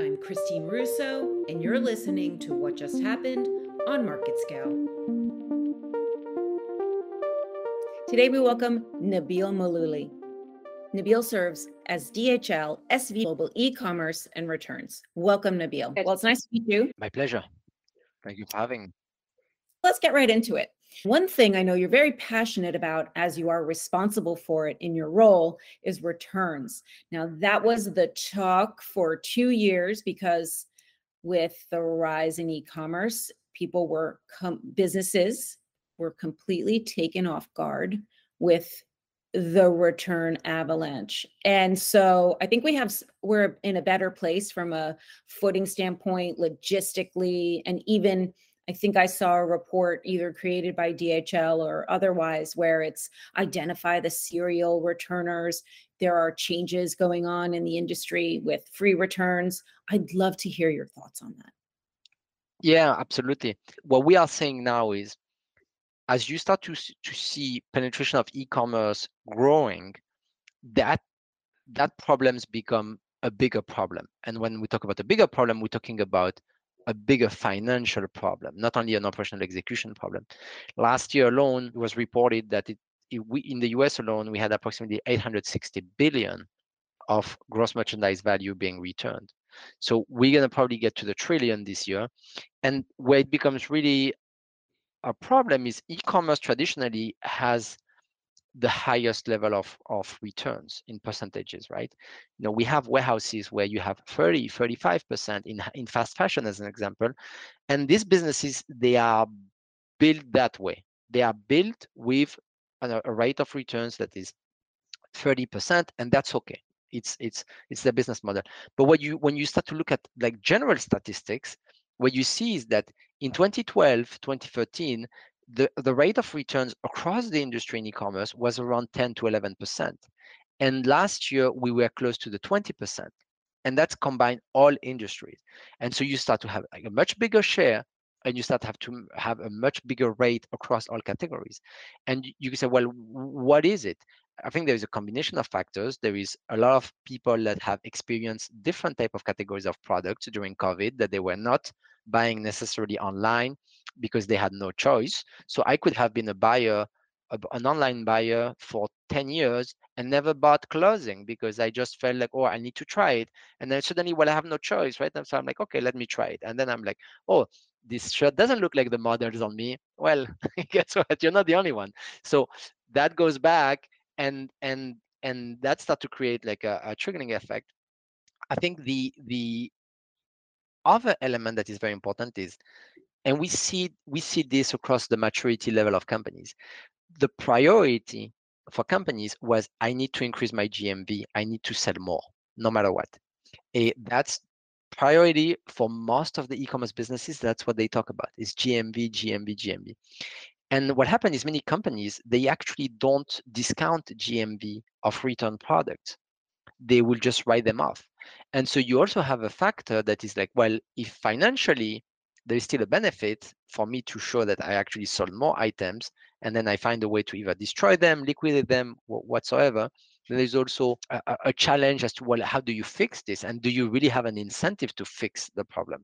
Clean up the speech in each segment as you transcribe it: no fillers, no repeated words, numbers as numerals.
I'm Christine Russo, and you're listening to What Just Happened on Market Scale. Today we welcome Nabil Maluli. Nabil serves as DHL, SV Global E-Commerce and Returns. Welcome, Nabil. Well, it's nice to meet you. My pleasure. Thank you for having me. Let's get right into it. One thing I know you're very passionate about, as you are responsible for it in your role, is returns. Now, that was the talk for 2 years because with the rise in e-commerce, people were businesses were completely taken off guard with the return avalanche. And so I think we're in a better place from a footing standpoint, logistically, and even I think I saw a report either created by DHL or otherwise where it's identify the serial returners. There are changes going on in the industry with free returns. I'd love to hear your thoughts on that. Yeah, absolutely. What we are seeing now is as you start to see penetration of e-commerce growing, that problems become a bigger problem. And when we talk about a bigger problem, we're talking about a bigger financial problem, not only an operational execution problem. Last year alone, it was reported that in the US alone, we had approximately $860 billion of gross merchandise value being returned. So we're going to probably get to the trillion this year. And where it becomes really a problem is e-commerce traditionally has the highest level of returns in percentages, right? You know, we have warehouses where you have 30, 35% in fast fashion as an example. And these businesses, they are built that way. They are built with a rate of returns that is 30%, and that's okay. It's the business model. But when you start to look at like general statistics, what you see is that in 2012, 2013, the rate of returns across the industry in e-commerce was around 10 to 11%. And last year, we were close to the 20%. And that's combined all industries. And so you start to have like a much bigger share, and you start to have a much bigger rate across all categories. And you can say, well, what is it? I think there is a combination of factors. There is a lot of people that have experienced different type of categories of products during COVID that they were not buying necessarily online because they had no choice. So I could have been a buyer, an online buyer for 10 years and never bought clothing because I just felt like, oh, I need to try it. And then suddenly, well, I have no choice, right? And so I'm like, okay, let me try it. And then I'm like, oh, this shirt doesn't look like the models on me. Well, guess what? You're not the only one. So that goes back and that starts to create like a triggering effect. I think the other element that is very important is, and we see this across the maturity level of companies. The priority for companies was, I need to increase my GMV. I need to sell more, no matter what. That's priority for most of the e-commerce businesses. That's what they talk about, is GMV, GMV, GMV. And what happened is many companies, they actually don't discount GMV of return products. They will just write them off. And so you also have a factor that is like, well, if financially there is still a benefit for me to show that I actually sold more items, and then I find a way to either destroy them, liquidate them, whatsoever, then there's also a challenge as to, well, how do you fix this? And do you really have an incentive to fix the problem?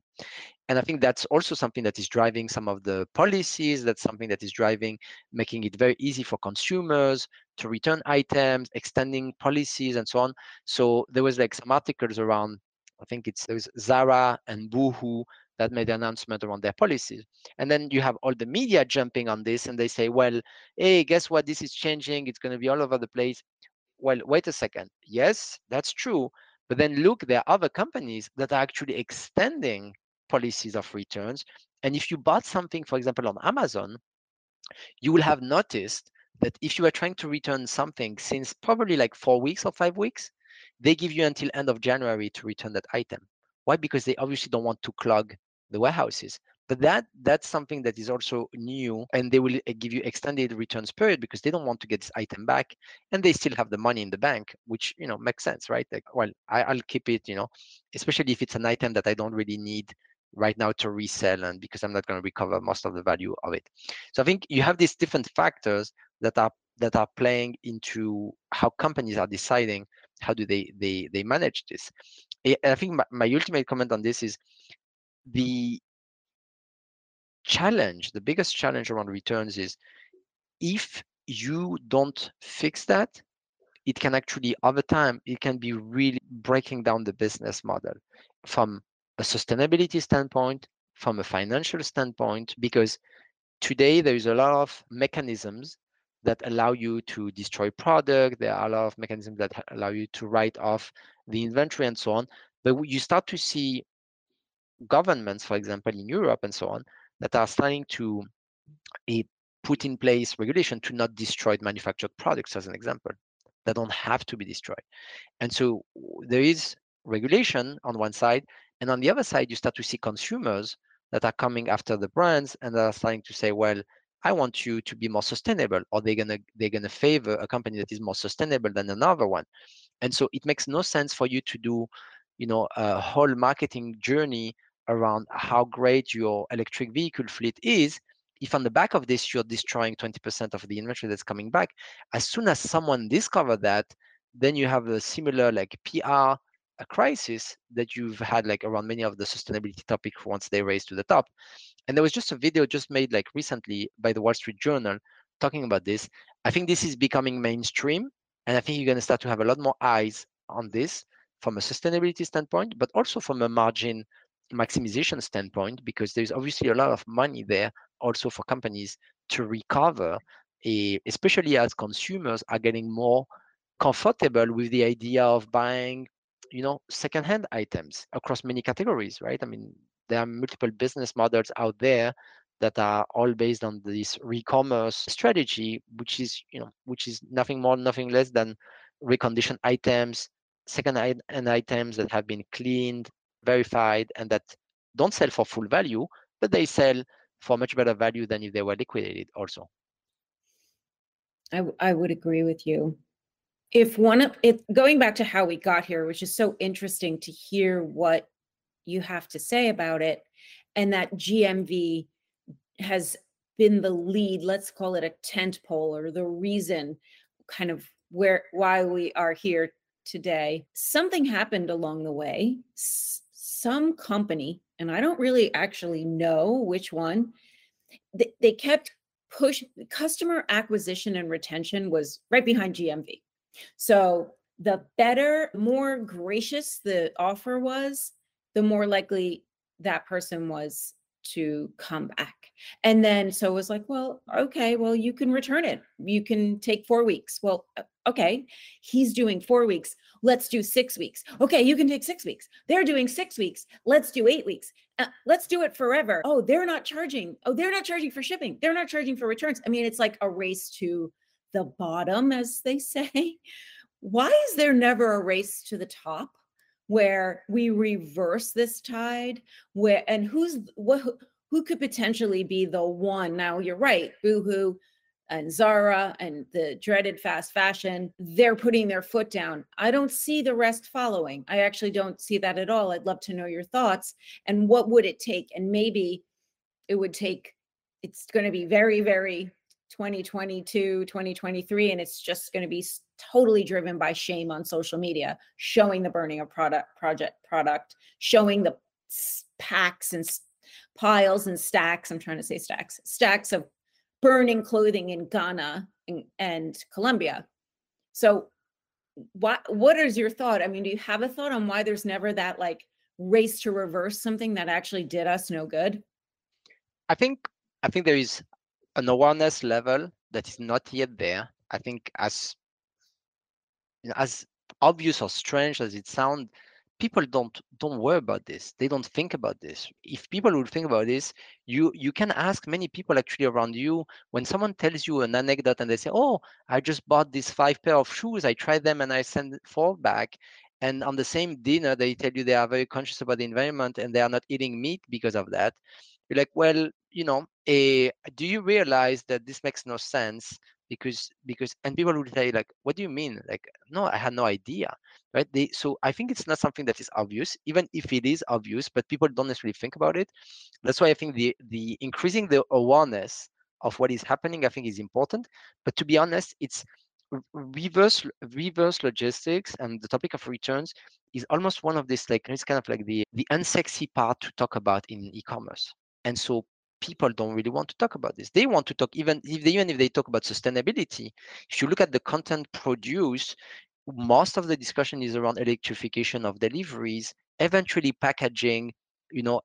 And I think that's also something that is driving some of the policies. That's something that is driving, making it very easy for consumers to return items, extending policies and so on. So there was like some articles around, I think there was Zara and Boohoo that made an announcement around their policies. And then you have all the media jumping on this and they say, well, hey, guess what? This is changing. It's going to be all over the place. Well, wait a second. Yes, that's true. But then look, there are other companies that are actually extending policies of returns. And if you bought something, for example, on Amazon, you will have noticed that if you are trying to return something since probably like 4 weeks or 5 weeks, they give you until end of January to return that item. Why? Because they obviously don't want to clog the warehouses. But that's something that is also new, and they will give you extended returns period because they don't want to get this item back, and they still have the money in the bank, which, you know, makes sense, right? Like, well, I'll keep it, you know, especially if it's an item that I don't really need right now to resell, and because I'm not going to recover most of the value of it. So I think you have these different factors that are playing into how companies are deciding how do they manage this. I think my ultimate comment on this is the challenge, the biggest challenge around returns is if you don't fix that, it can actually, over time, it can be really breaking down the business model from a sustainability standpoint, from a financial standpoint, because today there is a lot of mechanisms that allow you to destroy product. There are a lot of mechanisms that allow you to write off the inventory and so on. But you start to see governments, for example, in Europe and so on, that are starting to put in place regulation to not destroy manufactured products, as an example, that don't have to be destroyed. And so there is regulation on one side, and on the other side, you start to see consumers that are coming after the brands and are starting to say, well, I want you to be more sustainable, or they're gonna favor a company that is more sustainable than another one. And so it makes no sense for you to do, you know, a whole marketing journey around how great your electric vehicle fleet is if on the back of this you're destroying 20% of the inventory that's coming back. As soon as someone discovers that, then you have a similar like PR crisis that you've had like around many of the sustainability topics once they raise to the top. And there was just a video just made like recently by the Wall Street Journal talking about this. I think this is becoming mainstream, and I think you're going to start to have a lot more eyes on this from a sustainability standpoint, but also from a margin maximization standpoint, because there's obviously a lot of money there also for companies to recover, especially as consumers are getting more comfortable with the idea of buying, you know, secondhand items across many categories, right? I mean, there are multiple business models out there that are all based on this re-commerce strategy, which is, you know, which is nothing more, nothing less than reconditioned items, secondhand items that have been cleaned, verified, and that don't sell for full value, but they sell for much better value than if they were liquidated also. I would agree with you. If one of it, going back to how we got here, which is so interesting to hear what you have to say about it, and that GMV has been the lead, let's call it a tent pole, or the reason kind of why we are here today. Something happened along the way. Some company, and I don't really actually know which one, they kept pushing. Customer acquisition and retention was right behind GMV. So the better, more gracious the offer was, the more likely that person was to come back. And then so it was like, well, okay, well, you can return it. You can take 4 weeks. Well, okay, he's doing 4 weeks. Let's do 6 weeks. Okay, you can take 6 weeks. They're doing 6 weeks. Let's do 8 weeks. Let's do it forever. Oh, they're not charging. Oh, they're not charging for shipping. They're not charging for returns. I mean, it's like a race to the bottom, as they say. Why is there never a race to the top where we reverse this tide? Where, and who could potentially be the one? Now, you're right, Boohoo and Zara and the dreaded fast fashion, they're putting their foot down. I don't see the rest following. I actually don't see that at all. I'd love to know your thoughts. And what would it take? And maybe it would take, it's going to be very, very 2022, 2023, and it's just going to be totally driven by shame on social media, showing the burning of product, showing the packs and piles and stacks. I'm trying to say stacks of burning clothing in Ghana and Colombia. So what is your thought? I mean, do you have a thought on why there's never that like race to reverse something that actually did us no good? I think there is an awareness level that is not yet there. I think as obvious or strange as it sounds, people don't worry about this. They don't think about this. If people would think about this, you can ask many people actually around you. When someone tells you an anecdote and they say, oh, I just bought these 5 pair of shoes, I tried them and I sent 4 back. And on the same dinner, they tell you they are very conscious about the environment and they are not eating meat because of that. You're like, well, you know, do you realize that this makes no sense? Because and people would say like, what do you mean? Like, no, I had no idea, right? So I think it's not something that is obvious, even if it is obvious, but people don't necessarily think about it. That's why I think the increasing the awareness of what is happening, I think, is important. But to be honest, it's reverse logistics and the topic of returns is almost one of this, like, it's kind of like the unsexy part to talk about in e-commerce. And so people don't really want to talk about this. They want to talk, even if they talk about sustainability, if you look at the content produced, most of the discussion is around electrification of deliveries, eventually packaging, you know,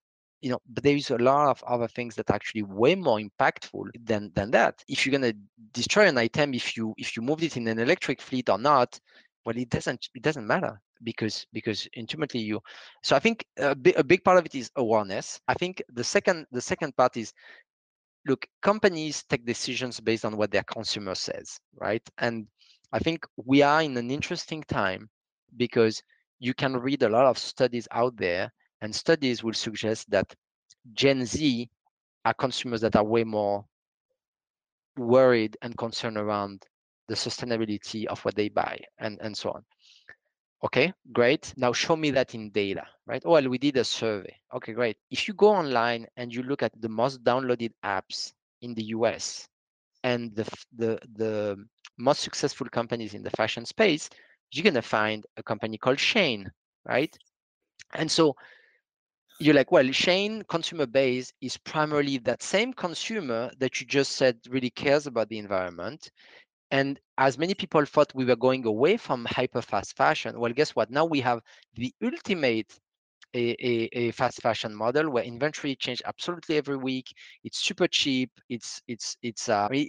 but there is a lot of other things that are actually way more impactful than that. If you're going to destroy an item, if you moved it in an electric fleet or not, well, it doesn't matter because ultimately you. So I think a big part of it is awareness. I think the second part is, look, companies take decisions based on what their consumer says, right? And I think we are in an interesting time because you can read a lot of studies out there, and studies will suggest that Gen Z are consumers that are way more worried and concerned around the sustainability of what they buy and so on. Okay, great. Now show me that in data, right? Oh, well, we did a survey. Okay, great. If you go online and you look at the most downloaded apps in the US and the most successful companies in the fashion space, you're going to find a company called Shein, right? And so you're like, well, Shein consumer base is primarily that same consumer that you just said really cares about the environment. And as many people thought we were going away from hyper fast fashion, well, guess what? Now we have the ultimate a fast fashion model where inventory changes absolutely every week. It's super cheap. It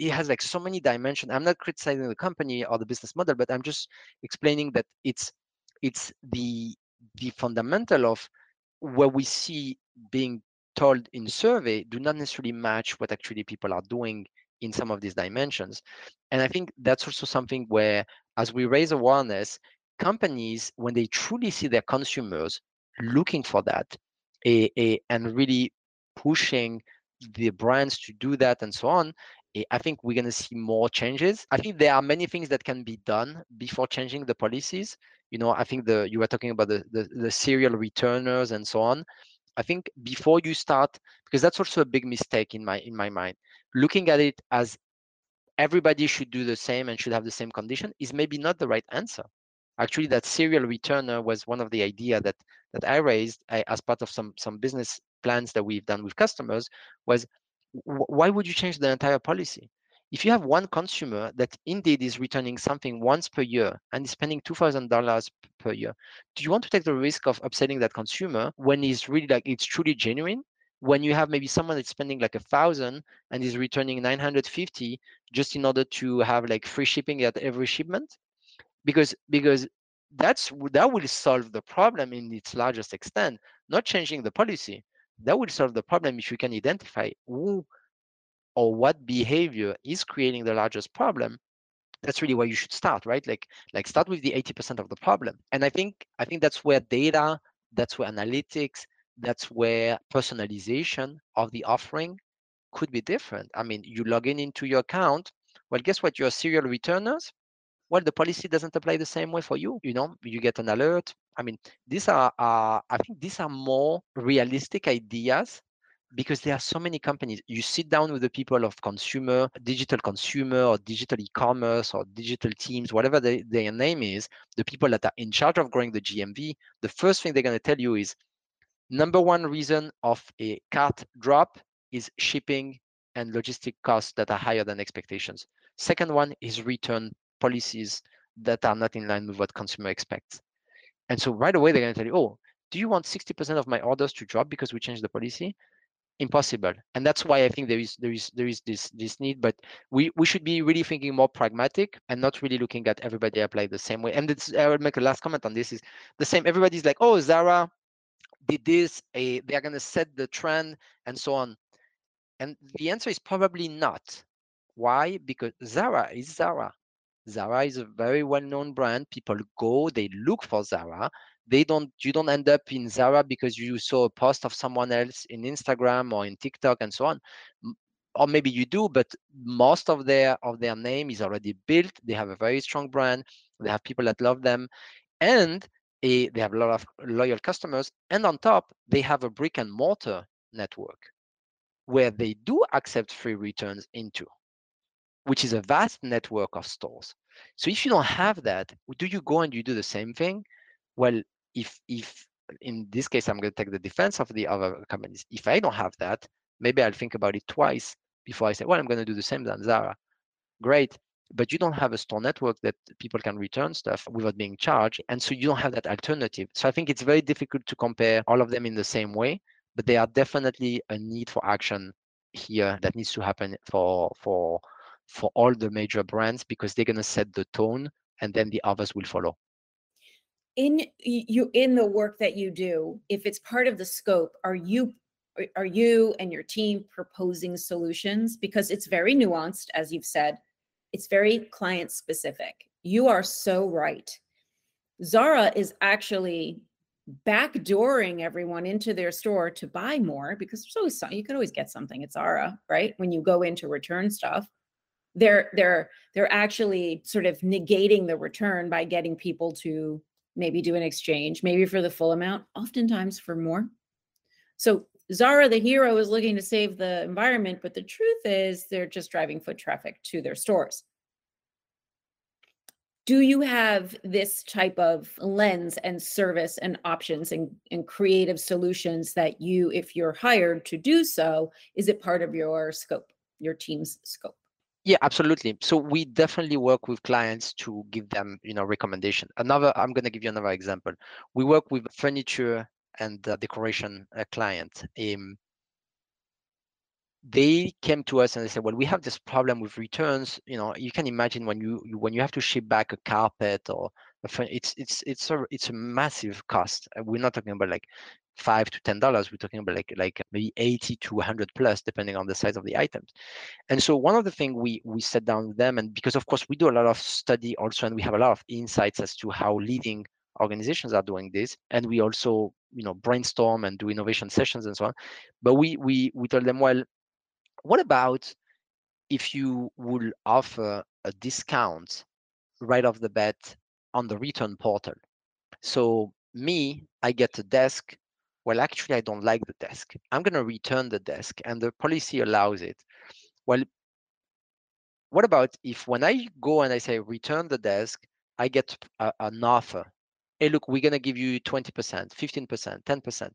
has like so many dimensions. I'm not criticizing the company or the business model, but I'm just explaining that it's the fundamental of what we see being told in survey do not necessarily match what actually people are doing in some of these dimensions. And I think that's also something where, as we raise awareness, companies, when they truly see their consumers looking for that and really pushing the brands to do that and so on, I think we're going to see more changes. I think there are many things that can be done before changing the policies. You know, I think you were talking about the serial returners and so on. I think before you start, because that's also a big mistake in my mind, looking at it as everybody should do the same and should have the same condition is maybe not the right answer. Actually, that serial returner was one of the idea that I raised as part of some business plans that we've done with customers was, why would you change the entire policy? If you have one consumer that indeed is returning something once per year and is spending $2,000 per year, do you want to take the risk of upsetting that consumer when he's really like, it's truly genuine? When you have maybe someone that's spending like $1,000 and is returning $950 just in order to have like free shipping at every shipment? Because that will solve the problem in its largest extent, not changing the policy. That will solve the problem if you can identify who or what behavior is creating the largest problem. That's really where you should start, right? Like start with the 80% of the problem. And I think that's where data, that's where analytics, that's where personalization of the offering could be different. I mean, you log in into your account. Well, guess what? You're serial returners. Well, the policy doesn't apply the same way for you. You know, you get an alert. I mean, I think these are more realistic ideas because there are so many companies. You sit down with the people of digital consumer or digital e-commerce or digital teams, whatever their name is, the people that are in charge of growing the GMV, the first thing they're going to tell you is number one reason of a cart drop is shipping and logistic costs that are higher than expectations. Second one is return policies that are not in line with what consumer expects. And so right away, they're going to tell you, oh, do you want 60% of my orders to drop because we changed the policy? Impossible. And that's why I think there is this need, but we should be really thinking more pragmatic and not really looking at everybody apply the same way. And I will make a last comment on this is the same. Everybody's like, oh, Zara did this, they are going to set the trend and so on. And the answer is probably not. Why? Because Zara is Zara. Zara is a very well-known brand. People go, they look for Zara. You don't end up in Zara because you saw a post of someone else in Instagram or in TikTok and so on. Or maybe you do, but most of their name is already built. They have a very strong brand. They have people that love them. And they have a lot of loyal customers. And on top, they have a brick and mortar network where they do accept free returns into, which is a vast network of stores. So if you don't have that, do you go and you do the same thing? Well, if in this case, I'm going to take the defense of the other companies. If I don't have that, maybe I'll think about it twice before I say, well, I'm going to do the same than Zara. Great. But you don't have a store network that people can return stuff without being charged. And so you don't have that alternative. So I think it's very difficult to compare all of them in the same way, but there are definitely a need for action here that needs to happen for all the major brands, because they're going to set the tone and then the others will follow. In the work that you do, if it's part of the scope, are you and your team proposing solutions? Because it's very nuanced, as you've said. It's very client specific. You are so right. Zara is actually backdooring everyone into their store to buy more, because there's always something, you can always get something at Zara, right? When you go in to return stuff, they're actually sort of negating the return by getting people to maybe do an exchange, maybe for the full amount, oftentimes for more. So Zara, the hero, is looking to save the environment, but the truth is they're just driving foot traffic to their stores. Do you have this type of lens and service and options and creative solutions that you, if you're hired to do so, is it part of your scope, your team's scope? Yeah, absolutely. So we definitely work with clients to give them, recommendation. I'm going to give you another example. We work with furniture and decoration client. They came to us and they said, well, we have this problem with returns. You can imagine when you have to ship back a carpet or it's a massive cost. We're not talking about like $5 to $10. We're talking about like maybe 80 to 100 plus, depending on the size of the items. And so one of the things we sat down with them, and because of course we do a lot of study also, and we have a lot of insights as to how leading organizations are doing this, and we also brainstorm and do innovation sessions and so on. But we told them, well, what about if you would offer a discount right off the bat on the return portal? So I get a desk. Well, actually, I don't like the desk. I'm going to return the desk, and the policy allows it. Well, what about if when I go and I say return the desk, I get an offer? Hey, look, we're going to give you 20%, 15%, 10%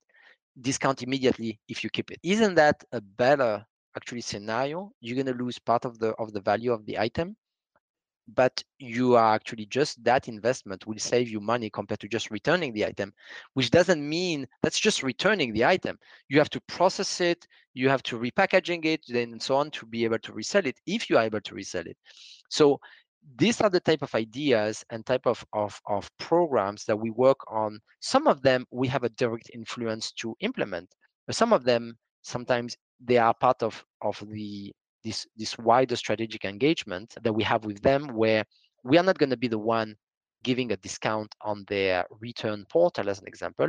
discount immediately if you keep it. Isn't that a better scenario? You're going to lose part of the value of the item, but you are actually just that investment will save you money compared to just returning the item, which doesn't mean that's just returning the item. You have to process it, you have to repackaging it, then and so on to be able to resell it if you are able to resell it. So these are the type of ideas and type of programs that we work on. Some of them we have a direct influence to implement, but some of them sometimes they are part of this wider strategic engagement that we have with them, where we are not going to be the one giving a discount on their return portal, as an example.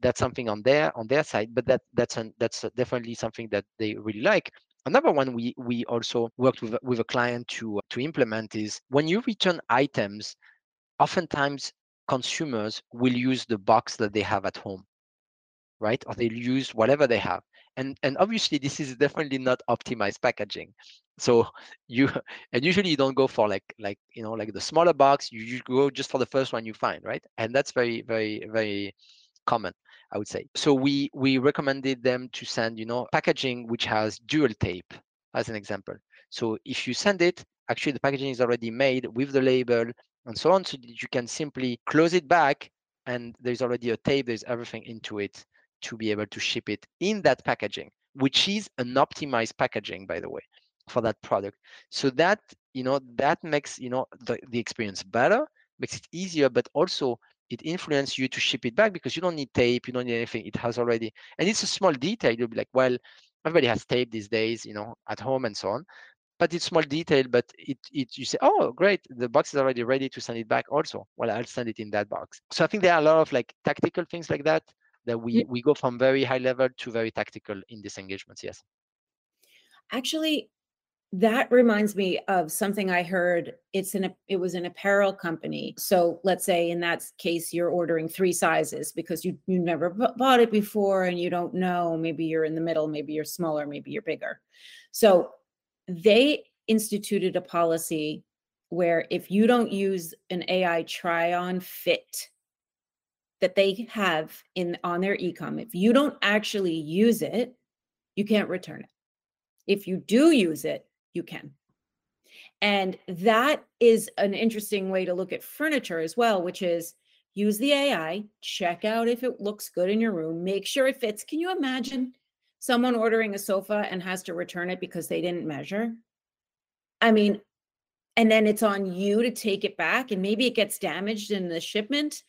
That's something on their side, but that's definitely something that they really like. Another one we also worked with a client to implement is when you return items, oftentimes consumers will use the box that they have at home, right? Or they'll use whatever they have. And obviously this is definitely not optimized packaging. So usually you don't go for like the smaller box. You go just for the first one you find, right? And that's very, very, very common, I would say. So we recommended them to send, packaging which has dual tape, as an example. So if you send it, actually the packaging is already made with the label and so on, so that you can simply close it back and there's already a tape, there's everything into it to be able to ship it in that packaging, which is an optimized packaging, by the way, for that product. So that, that makes, the experience better, makes it easier, but also it influences you to ship it back because you don't need tape, you don't need anything. It has already, and it's a small detail. You'll be like, well, everybody has tape these days, at home and so on. But it's small detail, but you say, oh, great, the box is already ready to send it back also. Well, I'll send it in that box. So I think there are a lot of tactical things like that, that we go from very high level to very tactical in these engagements, yes. Actually, that reminds me of something I heard. It was an apparel company. So let's say in that case, you're ordering 3 sizes because you never bought it before and you don't know, maybe you're in the middle, maybe you're smaller, maybe you're bigger. So they instituted a policy where if you don't use an AI try-on fit that they have on their e-com, if you don't actually use it, you can't return it. If you do use it, you can. And that is an interesting way to look at furniture as well, which is use the AI, check out if it looks good in your room, make sure it fits. Can you imagine someone ordering a sofa and has to return it because they didn't measure? I mean, and then it's on you to take it back, and maybe it gets damaged in the shipment.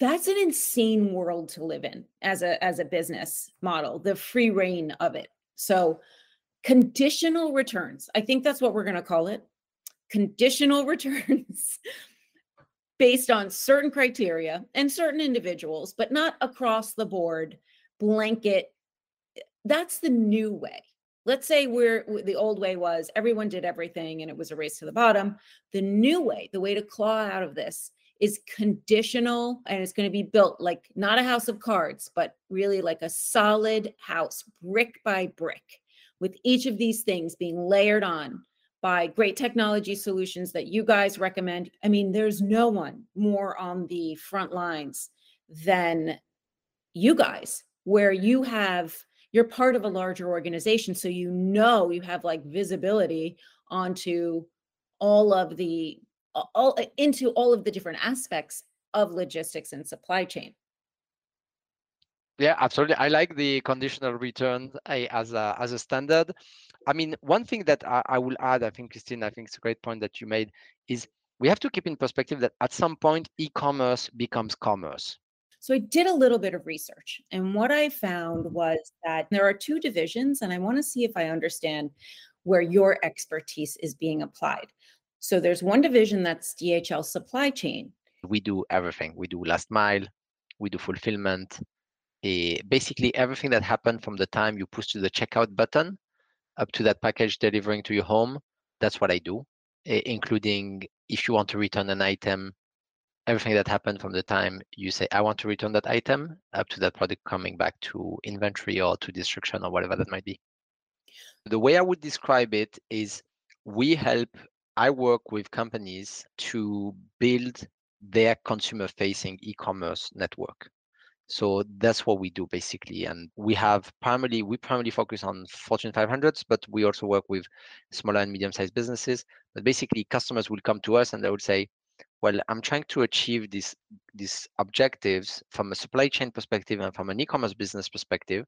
That's an insane world to live in as a business model, the free reign of it. So conditional returns, I think that's what we're going to call it. Conditional returns based on certain criteria and certain individuals, but not across the board blanket. That's the new way. Let's say the old way was everyone did everything and it was a race to the bottom. The new way, the way to claw out of this is conditional, and it's going to be built like not a house of cards, but really like a solid house, brick by brick, with each of these things being layered on by great technology solutions that you guys recommend. I mean, there's no one more on the front lines than you guys, where you're part of a larger organization. So you know you have like visibility onto all of the different aspects of logistics and supply chain. Yeah, absolutely. I like the conditional return as a standard. I mean, one thing that I will add, I think, Christine, I think it's a great point that you made, is we have to keep in perspective that at some point, e-commerce becomes commerce. So I did a little bit of research, and what I found was that there are two divisions, and I want to see if I understand where your expertise is being applied. So there's one division that's DHL supply chain. We do everything. We do last mile, we do fulfillment, basically everything that happened from the time you push to the checkout button up to that package delivering to your home. That's what I do, including if you want to return an item, everything that happened from the time you say, I want to return that item, up to that product coming back to inventory or to destruction or whatever that might be. The way I would describe it is I work with companies to build their consumer-facing e-commerce network. So that's what we do basically. And we primarily focus on Fortune 500s, but we also work with smaller and medium-sized businesses. But basically customers will come to us and they would say, well, I'm trying to achieve these objectives from a supply chain perspective and from an e-commerce business perspective.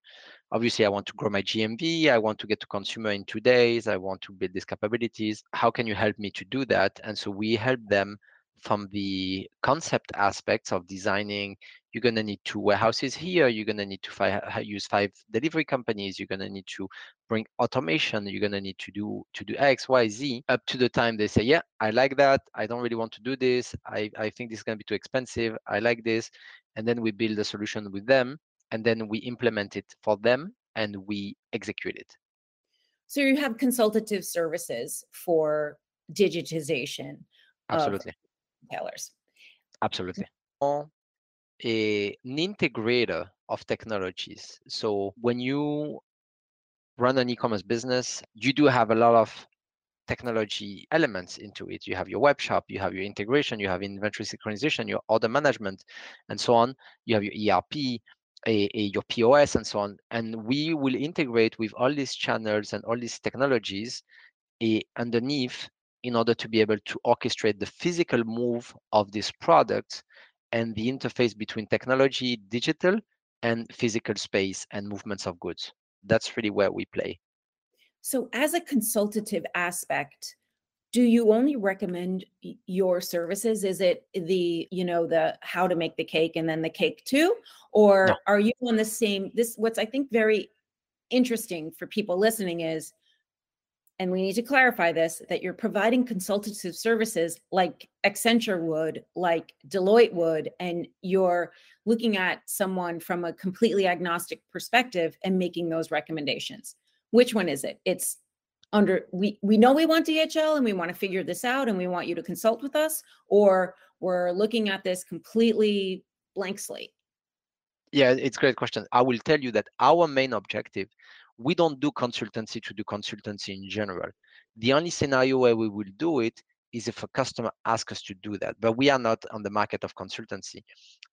Obviously, I want to grow my GMV. I want to get to consumer in 2 days. I want to build these capabilities. How can you help me to do that? And so we help them from the concept aspects of designing. You're going to need 2 warehouses here. You're going to need to use 5 delivery companies. You're going to need to bring automation. You're going to need to do X, Y, Z, up to the time they say, yeah, I like that. I don't really want to do this. I think this is going to be too expensive. I like this. And then we build a solution with them, and then we implement it for them, and we execute it. So you have consultative services for digitization. Absolutely. Retailers. Absolutely. An integrator of technologies. So when you run an e-commerce business, you do have a lot of technology elements into it. You have your web shop, you have your integration, you have inventory synchronization, your order management, and so on. You have your ERP, your POS, and so on. And we will integrate with all these channels and all these technologies underneath in order to be able to orchestrate the physical move of these products and the interface between technology, digital, and physical space and movements of goods. That's really where we play. So as a consultative aspect, do you only recommend your services? Is it the how to make the cake and then the cake too? Or no. Are you on the same, what's I think very interesting for people listening is, and we need to clarify this, that you're providing consultative services like Accenture would, like Deloitte would, and you're looking at someone from a completely agnostic perspective and making those recommendations. Which one is it? It's we know we want DHL and we want to figure this out and we want you to consult with us, or we're looking at this completely blank slate? Yeah, it's a great question. I will tell you that our main objective, we don't do consultancy to do consultancy in general. The only scenario where we will do it is if a customer asks us to do that. But we are not on the market of consultancy.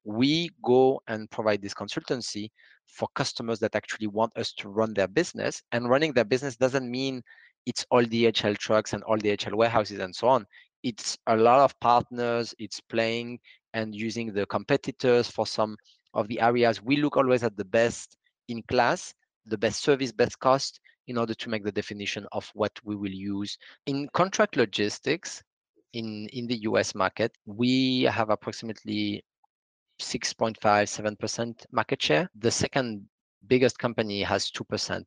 We go and provide this consultancy for customers that actually want us to run their business. And running their business doesn't mean it's all DHL trucks and all DHL warehouses and so on. It's a lot of partners. It's playing and using the competitors for some of the areas. We look always at the best in class, the best service, best cost, in order to make the definition of what we will use. In contract logistics, in the US market, we have approximately 6.5, 7% market share. The second biggest company has 2%.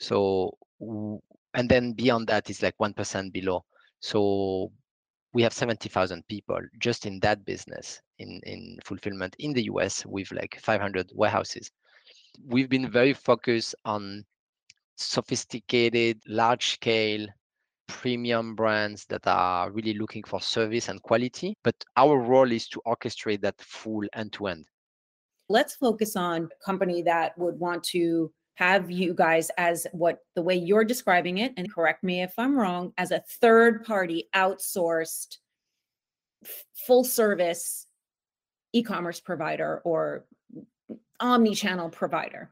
So, and then beyond that is like 1% below. So we have 70,000 people just in that business, in fulfillment in the US with like 500 warehouses. We've been very focused on sophisticated, large-scale, premium brands that are really looking for service and quality. But our role is to orchestrate that full end-to-end. Let's focus on a company that would want to have you guys as what the way you're describing it, and correct me if I'm wrong, as a third-party outsourced, full-service e-commerce provider or omni-channel provider.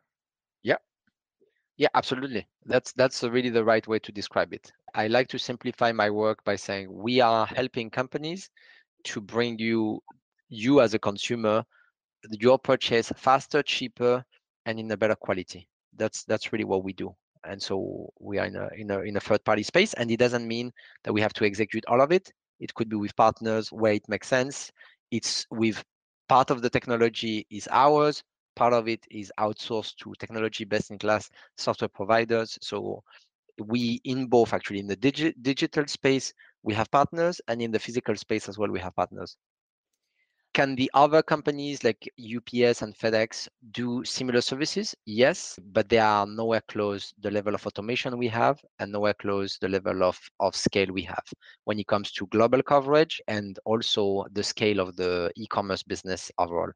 Yeah, absolutely. That's really the right way to describe it. I like to simplify my work by saying we are helping companies to bring you as a consumer, your purchase faster, cheaper, and in a better quality. That's really what we do. And so we are in a third-party space, and it doesn't mean that we have to execute all of it. It could be with partners where it makes sense. It's with part of the technology is ours. Part of it is outsourced to technology best-in-class software providers. So we, in both actually, in the digital space, we have partners, and in the physical space as well, we have partners. Can the other companies like UPS and FedEx do similar services? Yes, but they are nowhere close the level of automation we have and nowhere close the level of scale we have when it comes to global coverage and also the scale of the e-commerce business overall.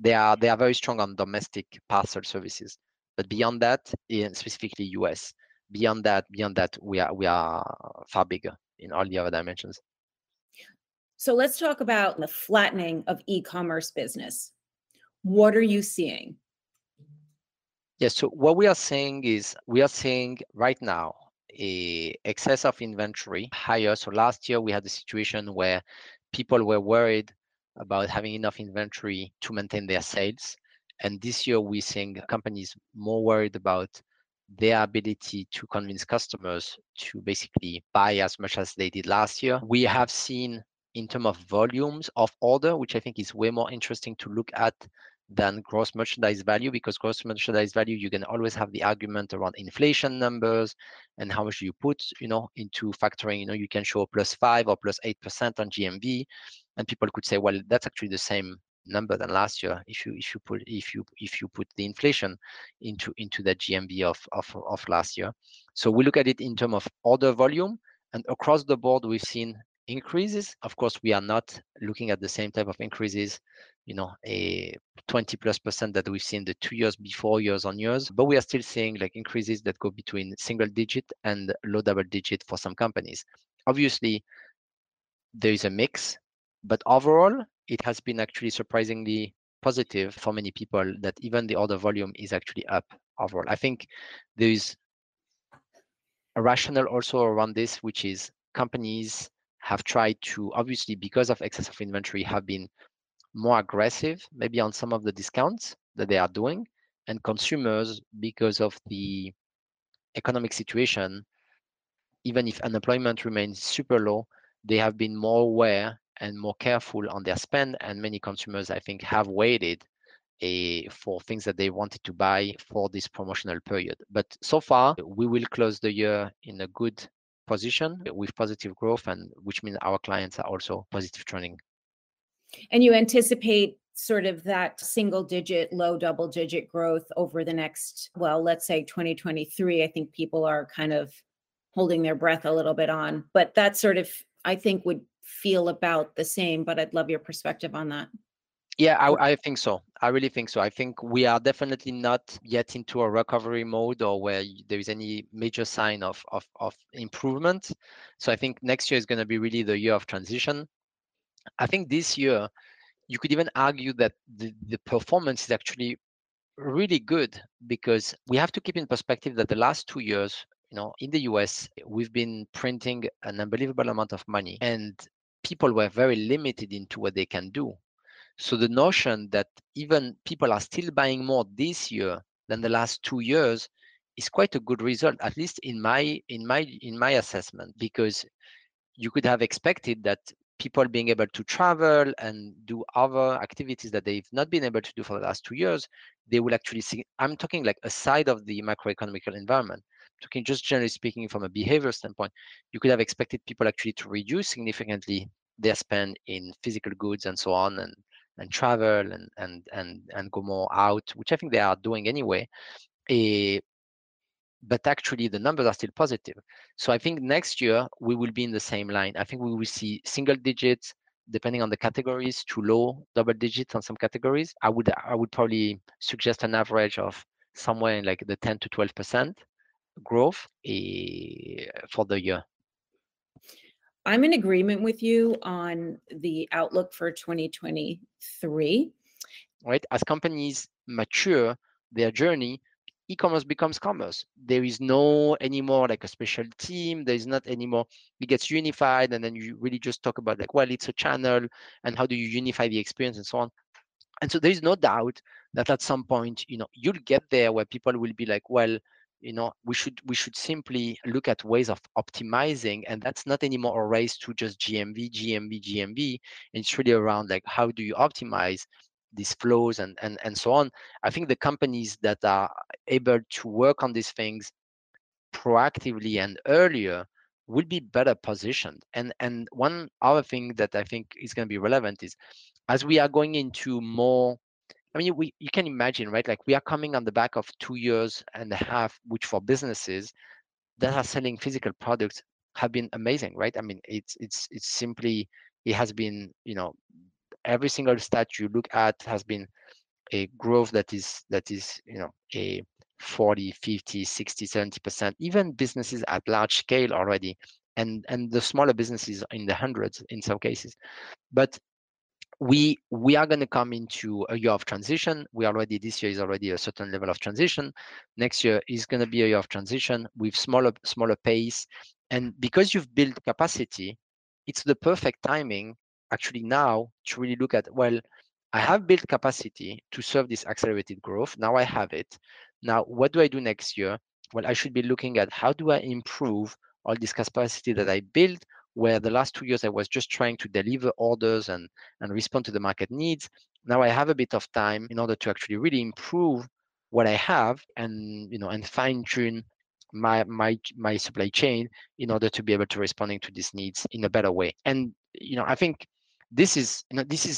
They are very strong on domestic parcel services, but beyond that, in specifically US, beyond that, we are far bigger in all the other dimensions. So let's talk about the flattening of e-commerce business. What are you seeing? Yes. So what we are seeing is right now an excess of inventory higher. So last year we had a situation where people were worried about having enough inventory to maintain their sales. And this year we're seeing companies more worried about their ability to convince customers to basically buy as much as they did last year. We have seen in terms of volumes of order, which I think is way more interesting to look at than gross merchandise value, because gross merchandise value, you can always have the argument around inflation numbers and how much you put, into factoring. You can show +5 or +8% on GMV. And people could say, well, that's actually the same number than last year if you put the inflation into the GMV of last year. So we look at it in terms of order volume, and across the board we've seen increases. Of course, we are not looking at the same type of increases, a 20+% that we've seen the 2 years before, years on years, but we are still seeing like increases that go between single digit and low double digit for some companies. Obviously, there is a mix. But overall, it has been actually surprisingly positive for many people that even the order volume is actually up overall. I think there is a rationale also around this, which is companies have tried to, obviously, because of excess of inventory, have been more aggressive, maybe on some of the discounts that they are doing. And consumers, because of the economic situation, even if unemployment remains super low, they have been more aware and more careful on their spend. And many consumers, I think, have waited for things that they wanted to buy for this promotional period. But so far, we will close the year in a good position with positive growth, and which means our clients are also positive trending. And you anticipate sort of that single digit, low double digit growth over the next, well, let's say 2023. I think people are kind of holding their breath a little bit on, but that sort of, I think, would feel about the same, but I'd love your perspective on that. Yeah, I think so. I really think so. I think we are definitely not yet into a recovery mode or where there is any major sign of improvement. So I think next year is going to be really the year of transition. I think this year, you could even argue that the performance is actually really good, because we have to keep in perspective that the last 2 years, you know, in the US, we've been printing an unbelievable amount of money and people were very limited into what they can do. So the notion that even people are still buying more this year than the last 2 years is quite a good result, at least in my assessment, because you could have expected that people being able to travel and do other activities that they've not been able to do for the last 2 years, they will actually see. I'm talking like aside of the macroeconomic environment, talking just generally speaking from a behavior standpoint, you could have expected people actually to reduce significantly their spend in physical goods and so on, and travel and go more out, which I think they are doing anyway. But actually the numbers are still positive. So I think next year we will be in the same line. I think we will see single digits, depending on the categories, to low double digits on some categories. I would probably suggest an average of somewhere in like the 10 to 12% growth for the year. I'm in agreement with you on the outlook for 2023. Right, as companies mature their journey, e-commerce becomes commerce. There is no anymore like a special team. There is not anymore. It gets unified, and then you really just talk about like, well, it's a channel, and how do you unify the experience and so on. And so there is no doubt that at some point, you know, you'll get there where people will be like, well, you know, we should simply look at ways of optimizing, and that's not anymore a race to just GMV. And it's really around like, how do you optimize these flows and so on. I think the companies that are able to work on these things proactively and earlier will be better positioned. And one other thing that I think is going to be relevant is, as we are going into more, I mean, you can imagine, right? Like, we are coming on the back of 2.5 years, which for businesses that are selling physical products have been amazing, right? I mean, it's simply, it has been, you know, every single stat you look at has been a growth that is, you know, a 40, 50, 60, 70%, even businesses at large scale already, and the smaller businesses in the hundreds in some cases. But we are going to come into a year of transition. This year is already a certain level of transition. Next year is going to be a year of transition with smaller pace. And because you've built capacity, it's the perfect timing actually now to really look at, well, I have built capacity to serve this accelerated growth. Now I have it. Now, what do I do next year? Well, I should be looking at, how do I improve all this capacity that I built, where the last 2 years I was just trying to deliver orders and respond to the market needs. Now I have a bit of time in order to actually really improve what I have and, you know, and fine tune my supply chain in order to be able to responding to these needs in a better way. And, you know, I think this is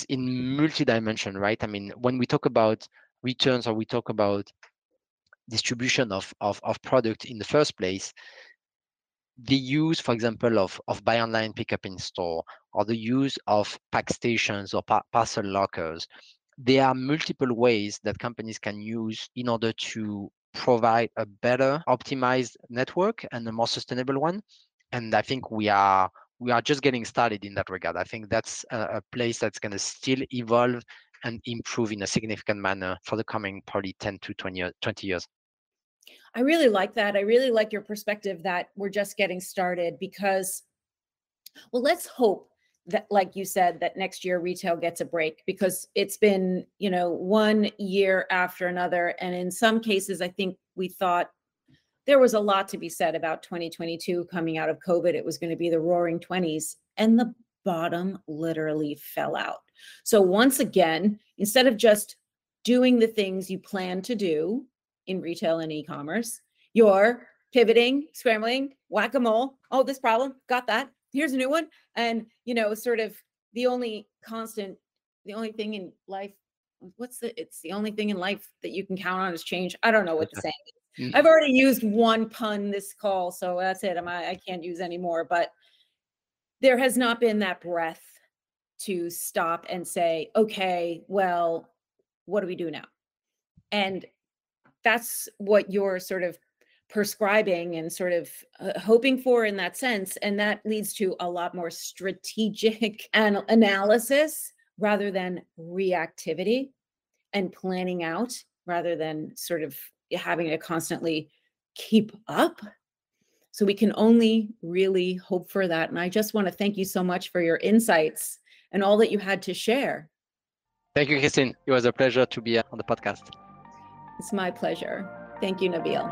in multi-dimension, right? I mean, when we talk about returns or we talk about distribution of product in the first place, the use, for example, of buy online, pick up in store, or the use of pack stations or parcel lockers, there are multiple ways that companies can use in order to provide a better optimized network and a more sustainable one. And I think we are just getting started in that regard. I think that's a place that's going to still evolve and improve in a significant manner for the coming probably 10 to 20 years. I really like that. I really like your perspective that we're just getting started, because, well, let's hope that, like you said, that next year retail gets a break, because it's been, you know, 1 year after another. And in some cases, I think we thought there was a lot to be said about 2022 coming out of COVID. It was going to be the roaring 20s, and the bottom literally fell out. So once again, instead of just doing the things you plan to do in retail and e-commerce, you're pivoting, scrambling, whack-a-mole. Oh, this problem, got that. Here's a new one. And, you know, sort of the only constant, the only thing in life, it's the only thing in life that you can count on is change. I don't know what the saying is. I've already used one pun this call, so that's it. I can't use any more, but there has not been that breath to stop and say, okay, well, what do we do now? And that's what you're sort of prescribing and sort of hoping for in that sense. And that leads to a lot more strategic analysis rather than reactivity and planning out, rather than sort of having to constantly keep up. So we can only really hope for that. And I just want to thank you so much for your insights and all that you had to share. Thank you, Christine. It was a pleasure to be on the podcast. It's my pleasure. Thank you, Nabil.